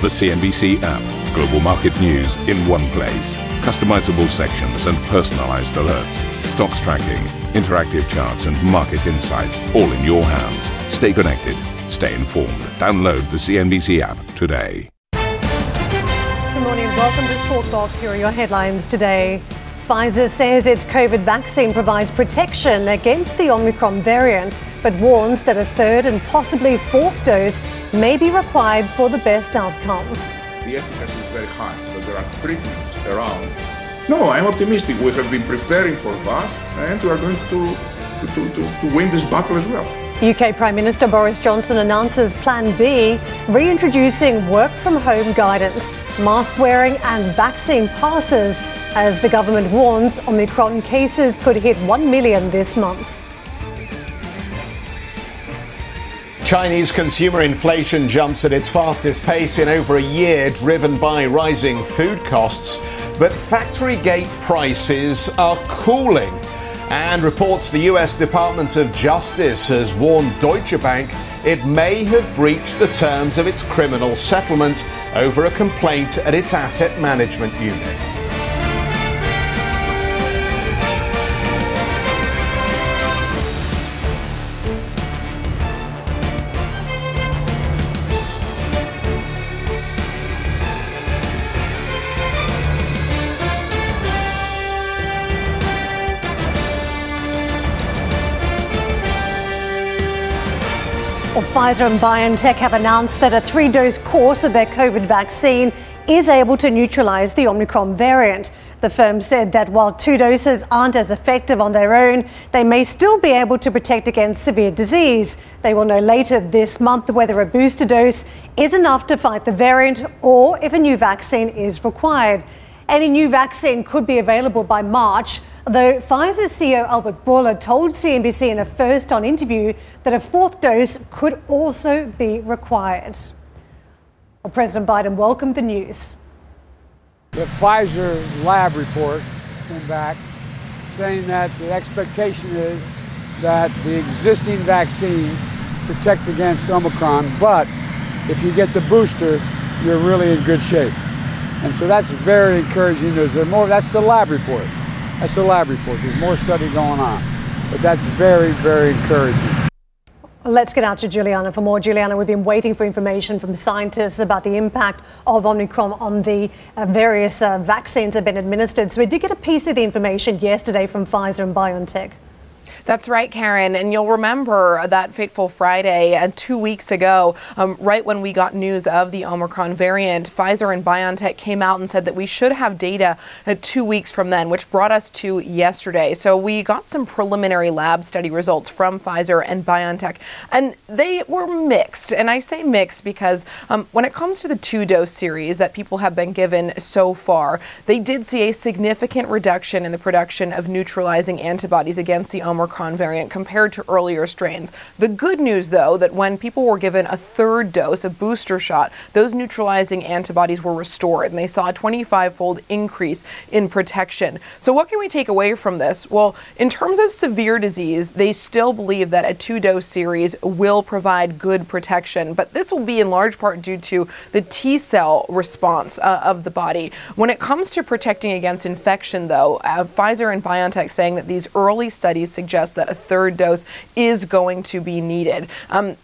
The CNBC app. Global market news in one place. Customizable sections and personalized alerts. Stocks tracking, interactive charts and market insights all in your hands. Stay connected. Stay informed. Download the CNBC app today. Good morning. Welcome to SQUAWK BOX. Here are your headlines today. Pfizer says its COVID vaccine provides protection against the Omicron variant, but warns that a third and possibly fourth dose may be required for the best outcome. The efficacy is very high, but there are treatments around. No, I'm optimistic. We have been preparing for that, and we are going to win this battle as well. UK Prime Minister Boris Johnson announces Plan B, reintroducing work-from-home guidance, mask-wearing and vaccine passes, as the government warns Omicron cases could hit 1 million this month. Chinese consumer inflation jumps at its fastest pace in over a year, driven by rising food costs. But factory gate prices are cooling. And reports the US Department of Justice has warned Deutsche Bank it may have breached the terms of its criminal settlement over a complaint at its asset management unit. Pfizer and BioNTech have announced that a three-dose course of their COVID vaccine is able to neutralize the Omicron variant. The firm said that while two doses aren't as effective on their own, they may still be able to protect against severe disease. They will know later this month whether a booster dose is enough to fight the variant or if a new vaccine is required. Any new vaccine could be available by March, though Pfizer CEO Albert Bourla told CNBC in a first-on interview that a fourth dose could also be required. Well, President Biden welcomed the news. The Pfizer lab report came back saying that the expectation is that the existing vaccines protect against Omicron, but if you get the booster, you're really in good shape. And so that's very encouraging news. That's the lab report. That's the lab report. There's more study going on. But that's very, very encouraging. Let's get out to Juliana for more. Juliana, we've been waiting for information from scientists about the impact of Omicron on the various vaccines that have been administered. So we did get a piece of the information yesterday from Pfizer and BioNTech. That's right, Karen. And you'll remember that fateful Friday 2 weeks ago, right when we got news of the Omicron variant, Pfizer and BioNTech came out and said that we should have data 2 weeks from then, which brought us to yesterday. So we got some preliminary lab study results from Pfizer and BioNTech, and they were mixed. And I say mixed because when it comes to the two-dose series that people have been given so far, they did see a significant reduction in the production of neutralizing antibodies against the Omicron variant compared to earlier strains. The good news, though, that when people were given a third dose, a booster shot, those neutralizing antibodies were restored, and they saw a 25-fold increase in protection. So what can we take away from this? Well, in terms of severe disease, they still believe that a two-dose series will provide good protection, but this will be in large part due to the T-cell response of the body. When it comes to protecting against infection, though, Pfizer and BioNTech saying that these early studies suggest that a third dose is going to be needed.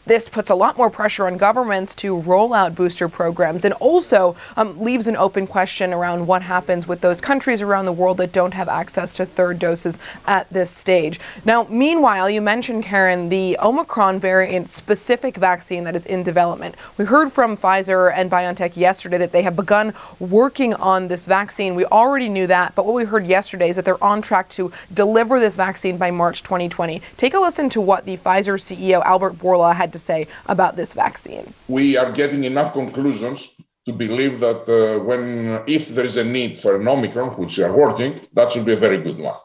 This puts a lot more pressure on governments to roll out booster programs, and also leaves an open question around what happens with those countries around the world that don't have access to third doses at this stage. Now, meanwhile, you mentioned, Karen, the Omicron variant specific vaccine that is in development. We heard from Pfizer and BioNTech yesterday that they have begun working on this vaccine. We already knew that, but what we heard yesterday is that they're on track to deliver this vaccine by March 2020. Take a listen to what the Pfizer CEO Albert Bourla had to say about this vaccine. We are getting enough conclusions to believe that if there is a need for an Omicron, which we are working, that should be a very good one.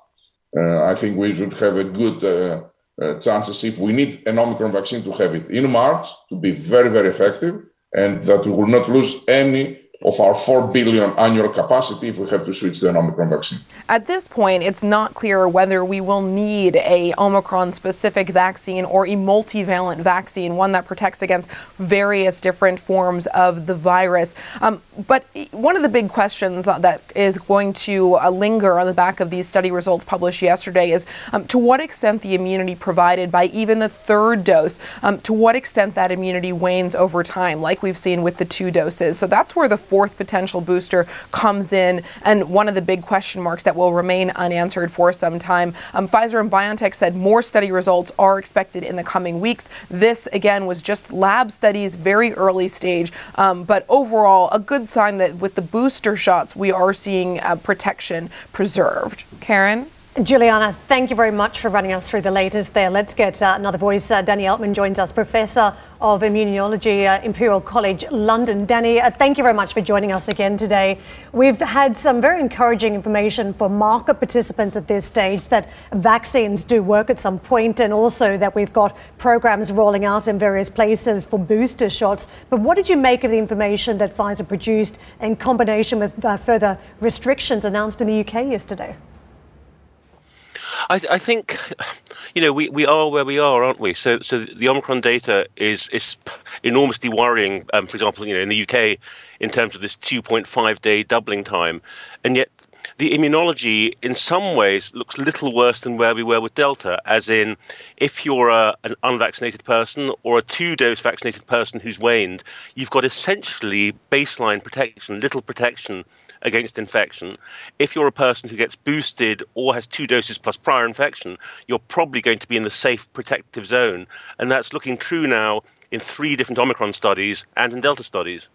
I think we should have a good chances if we need an Omicron vaccine to have it in March to be very, very effective, and that we will not lose any of our 4 billion annual capacity if we have to switch to an Omicron vaccine. At this point, it's not clear whether we will need a Omicron-specific vaccine or a multivalent vaccine, one that protects against various different forms of the virus. But one of the big questions that is going to linger on the back of these study results published yesterday is to what extent the immunity provided by even the third dose, to what extent that immunity wanes over time, like we've seen with the two doses. So that's where the fourth potential booster comes in, and one of the big question marks that will remain unanswered for some time. Pfizer and BioNTech said more study results are expected in the coming weeks. This, again, was just lab studies, very early stage, but overall a good sign that with the booster shots we are seeing protection preserved. Karen? Juliana, thank you very much for running us through the latest there. Let's get another voice. Danny Altman joins us, Professor of Immunology, Imperial College London. Danny, thank you very much for joining us again today. We've had some very encouraging information for market participants at this stage that vaccines do work at some point, and also that we've got programs rolling out in various places for booster shots. But what did you make of the information that Pfizer produced in combination with further restrictions announced in the UK yesterday? I think, you know, we are where we are, aren't we? So the Omicron data is enormously worrying, for example, you know, in the UK, in terms of this 2.5-day doubling time. And yet the immunology in some ways looks little worse than where we were with Delta, as in if you're an unvaccinated person or a two-dose vaccinated person who's waned, you've got essentially baseline protection, little protection against infection. If you're a person who gets boosted or has two doses plus prior infection, you're probably going to be in the safe protective zone. And that's looking true now in 3 different Omicron studies and in Delta studies.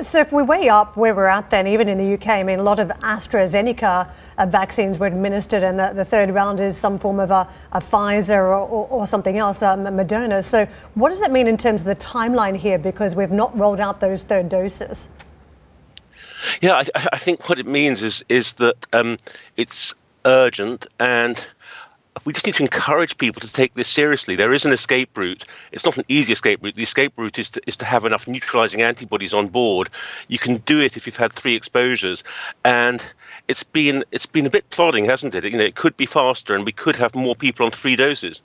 So if we weigh up where we're at then, even in the UK, I mean, a lot of AstraZeneca vaccines were administered, and the third round is some form of a Pfizer or something else, Moderna. So what does that mean in terms of the timeline here? Because we've not rolled out those third doses. Yeah, I think what it means is that it's urgent, and we just need to encourage people to take this seriously. There is an escape route. It's not an easy escape route. The escape route is to have enough neutralizing antibodies on board. You can do it if you've had 3 exposures, and it's been a bit plodding, hasn't it? You know, it could be faster, and we could have more people on 3 doses.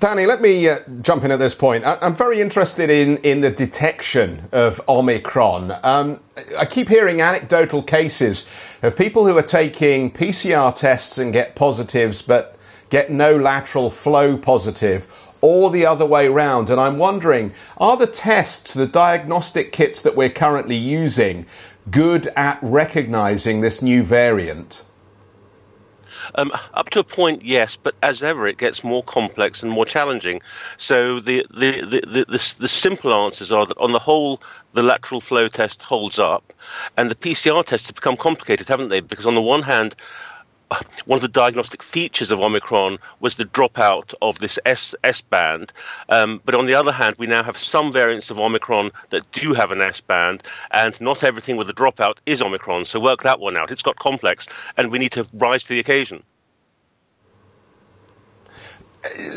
Danny, let me jump in at this point. I'm very interested in the detection of Omicron. I keep hearing anecdotal cases of people who are taking PCR tests and get positives but get no lateral flow positive, or the other way round. And I'm wondering, are the tests, the diagnostic kits that we're currently using, good at recognising this new variant? Up to a point, yes, but as ever, it gets more complex and more challenging. So the simple answers are that on the whole, the lateral flow test holds up, and the PCR tests have become complicated, haven't they? Because on the one hand, one of the diagnostic features of Omicron was the dropout of this S band. But on the other hand, we now have some variants of Omicron that do have an S band, and not everything with a dropout is Omicron. So work that one out. It's got complex, and we need to rise to the occasion.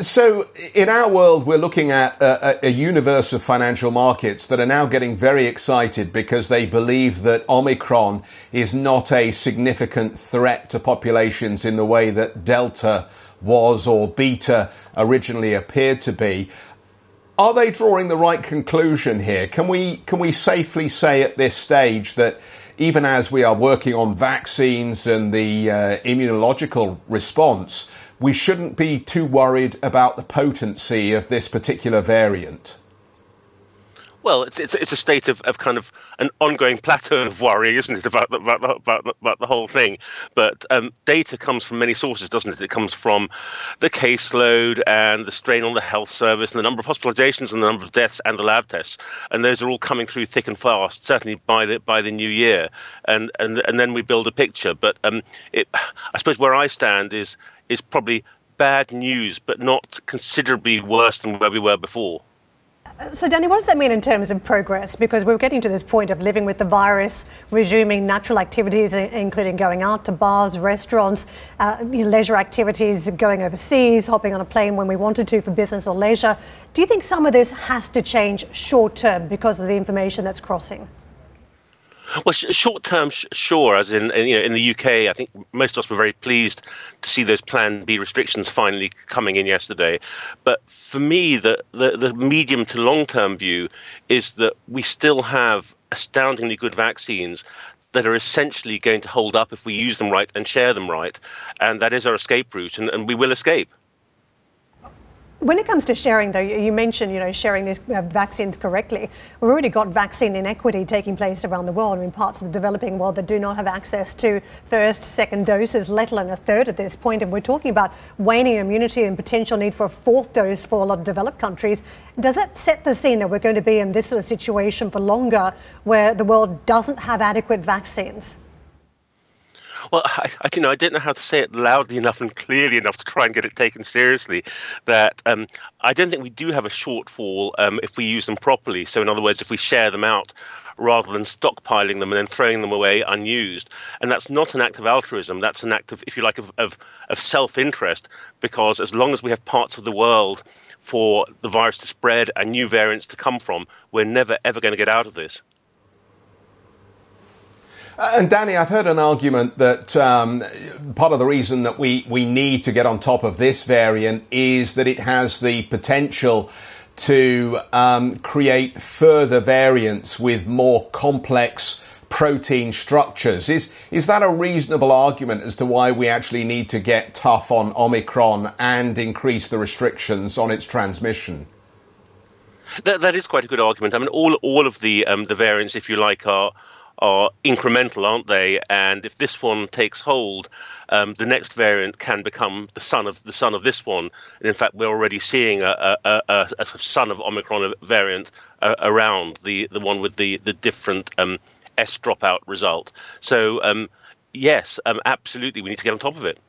So in our world, we're looking at a universe of financial markets that are now getting very excited because they believe that Omicron is not a significant threat to populations in the way that Delta was or Beta originally appeared to be. Are they drawing the right conclusion here? Can we safely say at this stage that even as we are working on vaccines and the immunological response, we shouldn't be too worried about the potency of this particular variant? Well, it's a state of kind of an ongoing plateau of worry, isn't it, about the whole thing? But data comes from many sources, doesn't it? It comes from the caseload and the strain on the health service and the number of hospitalizations and the number of deaths and the lab tests, and those are all coming through thick and fast, certainly by the new year, and then we build a picture. But I suppose where I stand is probably bad news, but not considerably worse than where we were before. So, Danny, what does that mean in terms of progress? Because we're getting to this point of living with the virus, resuming natural activities, including going out to bars, restaurants, leisure activities, going overseas, hopping on a plane when we wanted to for business or leisure. Do you think some of this has to change short term because of the information that's crossing? Well, short term, sure. As in the UK, I think most of us were very pleased to see those Plan B restrictions finally coming in yesterday. But for me, the medium to long term view is that we still have astoundingly good vaccines that are essentially going to hold up if we use them right and share them right. And that is our escape route, and we will escape. When it comes to sharing, though, you mentioned, sharing these vaccines correctly. We've already got vaccine inequity taking place around the world. I mean, parts of the developing world that do not have access to first, second doses, let alone a third at this point. And we're talking about waning immunity and potential need for a fourth dose for a lot of developed countries. Does that set the scene that we're going to be in this sort of situation for longer, where the world doesn't have adequate vaccines? Well, I didn't know how to say it loudly enough and clearly enough to try and get it taken seriously, that I don't think we do have a shortfall if we use them properly. So in other words, if we share them out rather than stockpiling them and then throwing them away unused. And that's not an act of altruism. That's an act of, if you like, of self-interest, because as long as we have parts of the world for the virus to spread and new variants to come from, we're never, ever going to get out of this. And Danny, I've heard an argument that part of the reason that we need to get on top of this variant is that it has the potential to create further variants with more complex protein structures. Is that a reasonable argument as to why we actually need to get tough on Omicron and increase the restrictions on its transmission? That is quite a good argument. I mean, all of the variants, if you like, are incremental, aren't they? And if this one takes hold, the next variant can become the son of this one. And in fact, we're already seeing a son of Omicron variant around the one with the different S dropout result. So yes, absolutely, we need to get on top of it.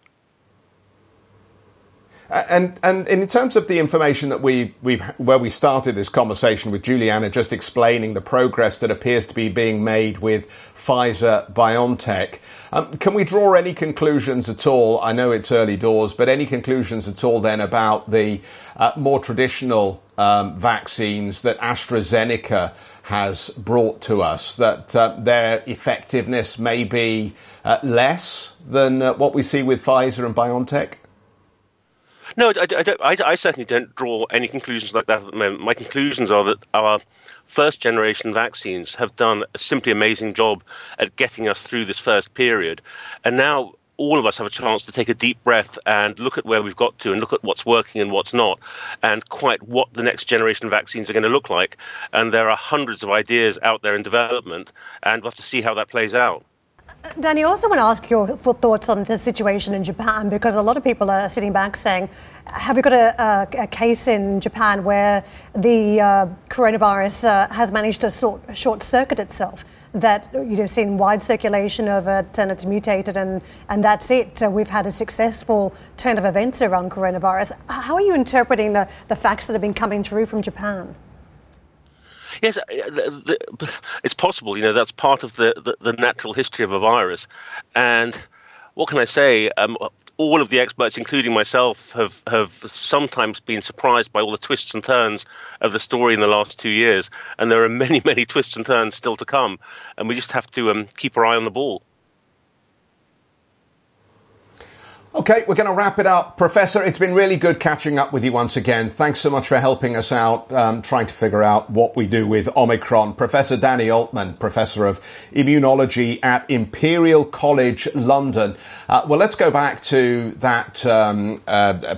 And in terms of the information that we started this conversation with Juliana, just explaining the progress that appears to be being made with Pfizer BioNTech, can we draw any conclusions at all? I know it's early doors, but any conclusions at all then about the more traditional vaccines that AstraZeneca has brought to us, that their effectiveness may be less than what we see with Pfizer and BioNTech? No, I certainly don't draw any conclusions like that at the moment. My conclusions are that our first-generation vaccines have done a simply amazing job at getting us through this first period. And now all of us have a chance to take a deep breath and look at where we've got to and look at what's working and what's not, and quite what the next-generation vaccines are going to look like. And there are hundreds of ideas out there in development, and we'll have to see how that plays out. Danny, I also want to ask your thoughts on the situation in Japan, because a lot of people are sitting back saying, have we got a case in Japan where the coronavirus has managed to short-circuit itself, that you've seen wide circulation of it and it's mutated and that's it. So we've had a successful turn of events around coronavirus. How are you interpreting the facts that have been coming through from Japan? Yes, it's possible. That's part of the natural history of a virus. And what can I say? All of the experts, including myself, have sometimes been surprised by all the twists and turns of the story in the last 2 years. And there are many, many twists and turns still to come. And we just have to keep our eye on the ball. OK, we're going to wrap it up. Professor, it's been really good catching up with you once again. Thanks so much for helping us out, trying to figure out what we do with Omicron. Professor Danny Altman, Professor of Immunology at Imperial College London. Well, let's go back to that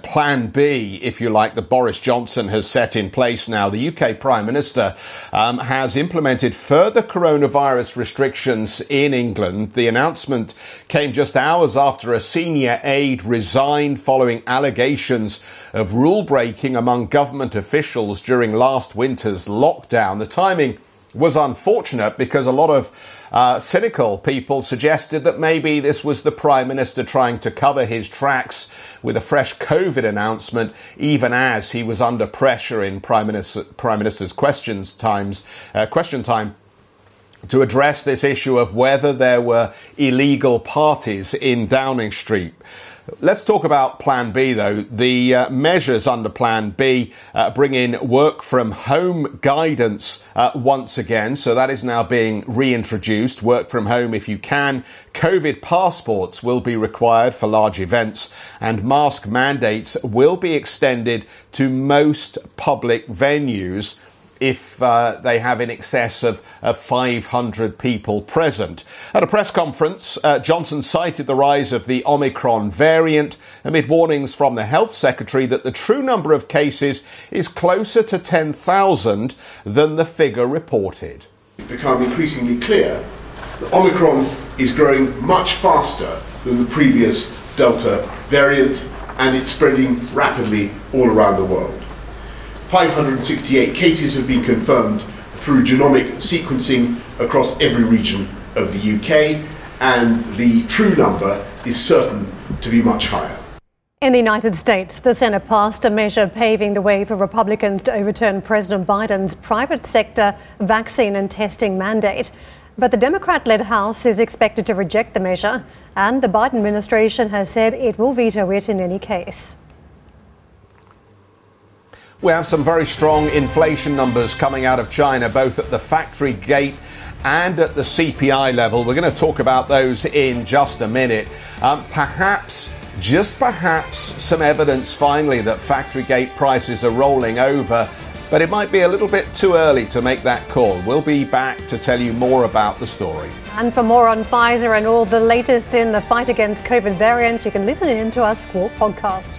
Plan B, if you like, that Boris Johnson has set in place now. The UK Prime Minister has implemented further coronavirus restrictions in England. The announcement came just hours after a senior aide resigned following allegations of rule breaking among government officials during last winter's lockdown. The timing was unfortunate because a lot of cynical people suggested that maybe this was the Prime Minister trying to cover his tracks with a fresh COVID announcement, even as he was under pressure in Prime Minister's question time to address this issue of whether there were illegal parties in Downing Street. Let's talk about Plan B, though. The measures under Plan B bring in work from home guidance once again. So that is now being reintroduced. Work from home if you can. COVID passports will be required for large events, and mask mandates will be extended to most public venues if they have in excess of 500 people present. At a press conference, Johnson cited the rise of the Omicron variant amid warnings from the Health Secretary that the true number of cases is closer to 10,000 than the figure reported. It's become increasingly clear that Omicron is growing much faster than the previous Delta variant, and it's spreading rapidly all around the world. 568 cases have been confirmed through genomic sequencing across every region of the UK, and the true number is certain to be much higher. In the United States, the Senate passed a measure paving the way for Republicans to overturn President Biden's private sector vaccine and testing mandate. But the Democrat-led House is expected to reject the measure, and the Biden administration has said it will veto it in any case. We have some very strong inflation numbers coming out of China, both at the factory gate and at the CPI level. We're going to talk about those in just a minute. Perhaps, some evidence finally that factory gate prices are rolling over, but it might be a little bit too early to make that call. We'll be back to tell you more about the story. And for more on Pfizer and all the latest in the fight against COVID variants, you can listen in to our Squawk podcast.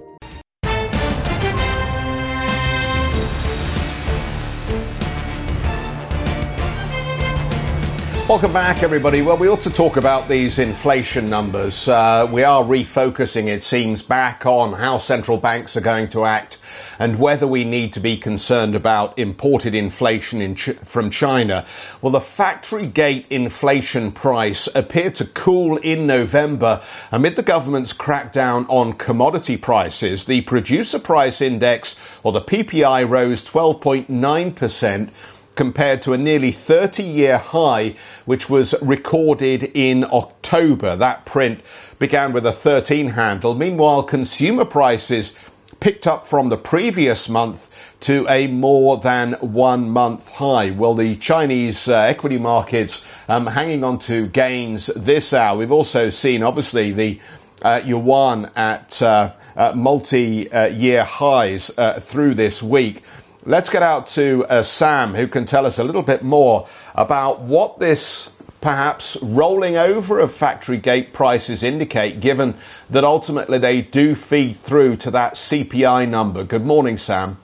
Welcome back, everybody. Well, we ought to talk about these inflation numbers. We are refocusing, it seems, back on how central banks are going to act and whether we need to be concerned about imported inflation from China. Well, the factory gate inflation price appeared to cool in November amid the government's crackdown on commodity prices. The producer price index, or the PPI, rose 12.9%. compared to a nearly 30-year high, which was recorded in October. That print began with a 13 handle. Meanwhile, consumer prices picked up from the previous month to a more than 1 month high. Well, the Chinese equity markets hanging on to gains this hour. We've also seen, obviously, the yuan at multi-year highs through this week. Let's get out to Sam, who can tell us a little bit more about what this perhaps rolling over of factory gate prices indicate, given that ultimately they do feed through to that CPI number. Good morning, Sam.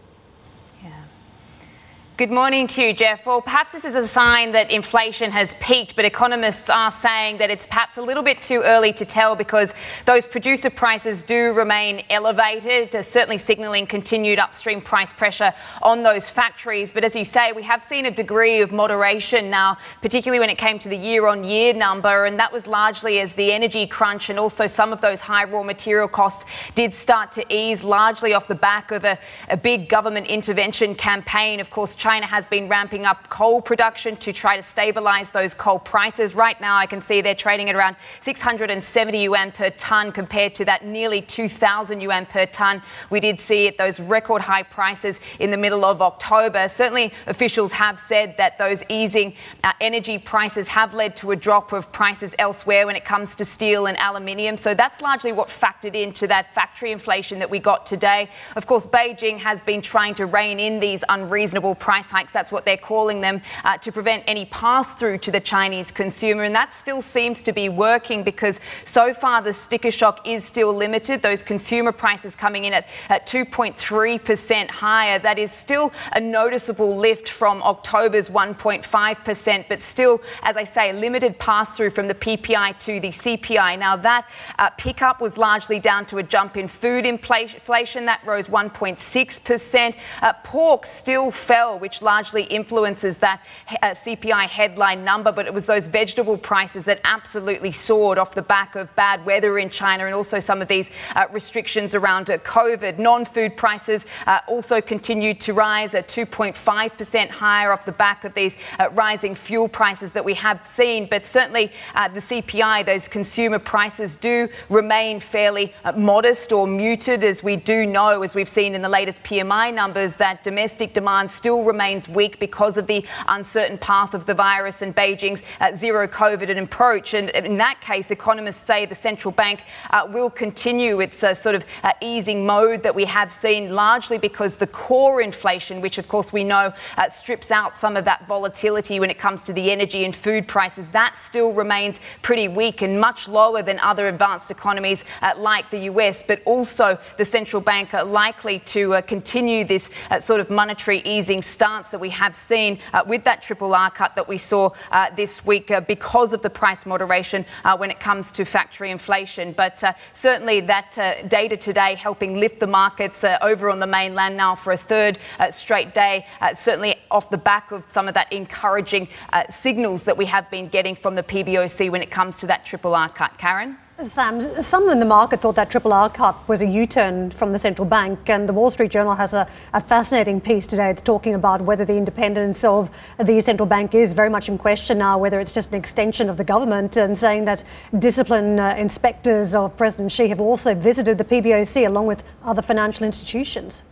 Good morning to you, Jeff. Well, perhaps this is a sign that inflation has peaked, but economists are saying that it's perhaps a little bit too early to tell because those producer prices do remain elevated, certainly signalling continued upstream price pressure on those factories. But as you say, we have seen a degree of moderation now, particularly when it came to the year-on-year number, and that was largely as the energy crunch and also some of those high raw material costs did start to ease, largely off the back of a big government intervention campaign. Of course, China has been ramping up coal production to try to stabilise those coal prices. Right now, I can see they're trading at around 670 yuan per tonne compared to that nearly 2,000 yuan per tonne we did see at those record high prices in the middle of October. Certainly, officials have said that those easing energy prices have led to a drop of prices elsewhere when it comes to steel and aluminium. So that's largely what factored into that factory inflation that we got today. Of course, Beijing has been trying to rein in these unreasonable price hikes, that's what they're calling them, to prevent any pass-through to the Chinese consumer. And that still seems to be working because so far the sticker shock is still limited. Those consumer prices coming in at 2.3% higher. That is still a noticeable lift from October's 1.5%, but still, as I say, limited pass-through from the PPI to the CPI. Now, that pickup was largely down to a jump in food inflation. That rose 1.6%. Pork still fell, which largely influences that CPI headline number, but it was those vegetable prices that absolutely soared off the back of bad weather in China and also some of these restrictions around COVID. Non-food prices also continued to rise at 2.5% higher off the back of these rising fuel prices that we have seen. But certainly the CPI, those consumer prices do remain fairly modest or muted, as we do know, as we've seen in the latest PMI numbers, that domestic demand still remains weak because of the uncertain path of the virus and Beijing's zero COVID approach. And in that case, economists say the central bank will continue its sort of easing mode that we have seen, largely because the core inflation, which of course we know strips out some of that volatility when it comes to the energy and food prices, that still remains pretty weak and much lower than other advanced economies like the US, but also the central bank are likely to continue this sort of monetary easing stance that we have seen with that triple R cut that we saw this week because of the price moderation when it comes to factory inflation. But certainly that data today helping lift the markets over on the mainland now for a third straight day, certainly off the back of some of that encouraging signals that we have been getting from the PBOC when it comes to that triple R cut. Karen? Sam, some in the market thought that triple R cut was a U-turn from the central bank, and the Wall Street Journal has a fascinating piece today. It's talking about whether the independence of the central bank is very much in question now, whether it's just an extension of the government, and saying that discipline inspectors of President Xi have also visited the PBOC along with other financial institutions.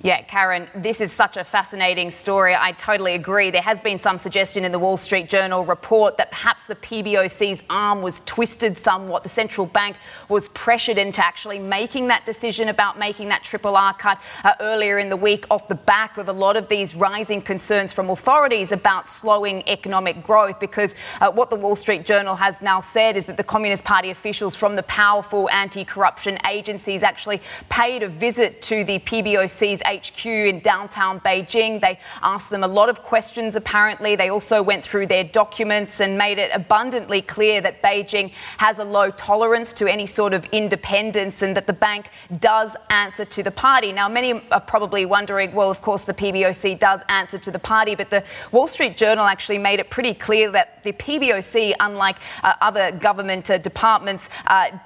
Yeah, Karen, this is such a fascinating story. I totally agree. There has been some suggestion in the Wall Street Journal report that perhaps the PBOC's arm was twisted somewhat. The central bank was pressured into actually making that decision about making that triple R cut earlier in the week off the back of a lot of these rising concerns from authorities about slowing economic growth, because what the Wall Street Journal has now said is that the Communist Party officials from the powerful anti-corruption agencies actually paid a visit to the PBOC's HQ in downtown Beijing. They asked them a lot of questions, apparently. They also went through their documents and made it abundantly clear that Beijing has a low tolerance to any sort of independence and that the bank does answer to the party. Now, many are probably wondering, well, of course, the PBOC does answer to the party, but the Wall Street Journal actually made it pretty clear that the PBOC, unlike other government departments,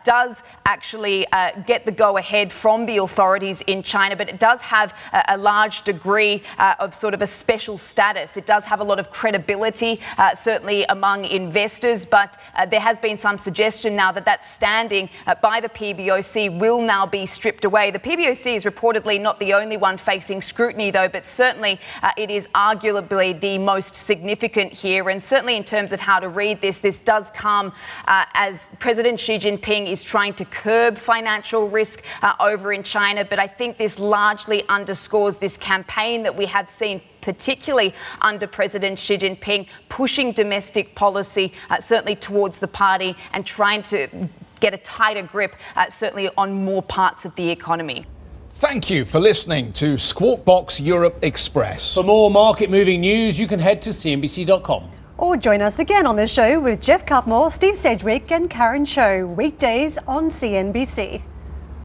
does actually get the go-ahead from the authorities in China, but it does have a large degree of sort of a special status. It does have a lot of credibility, certainly among investors, but there has been some suggestion now that that standing by the PBOC will now be stripped away. The PBOC is reportedly not the only one facing scrutiny, though, but certainly it is arguably the most significant here. And certainly in terms of how to read this, this does come as President Xi Jinping is trying to curb financial risk over in China, but I think this largely underscores this campaign that we have seen, particularly under President Xi Jinping, pushing domestic policy certainly towards the party and trying to get a tighter grip certainly on more parts of the economy. Thank you for listening to Squawk Box Europe Express. For more market-moving news, you can head to cnbc.com. Or join us again on the show with Jeff Cutmore, Steve Sedgwick and Karen Cho, weekdays on CNBC.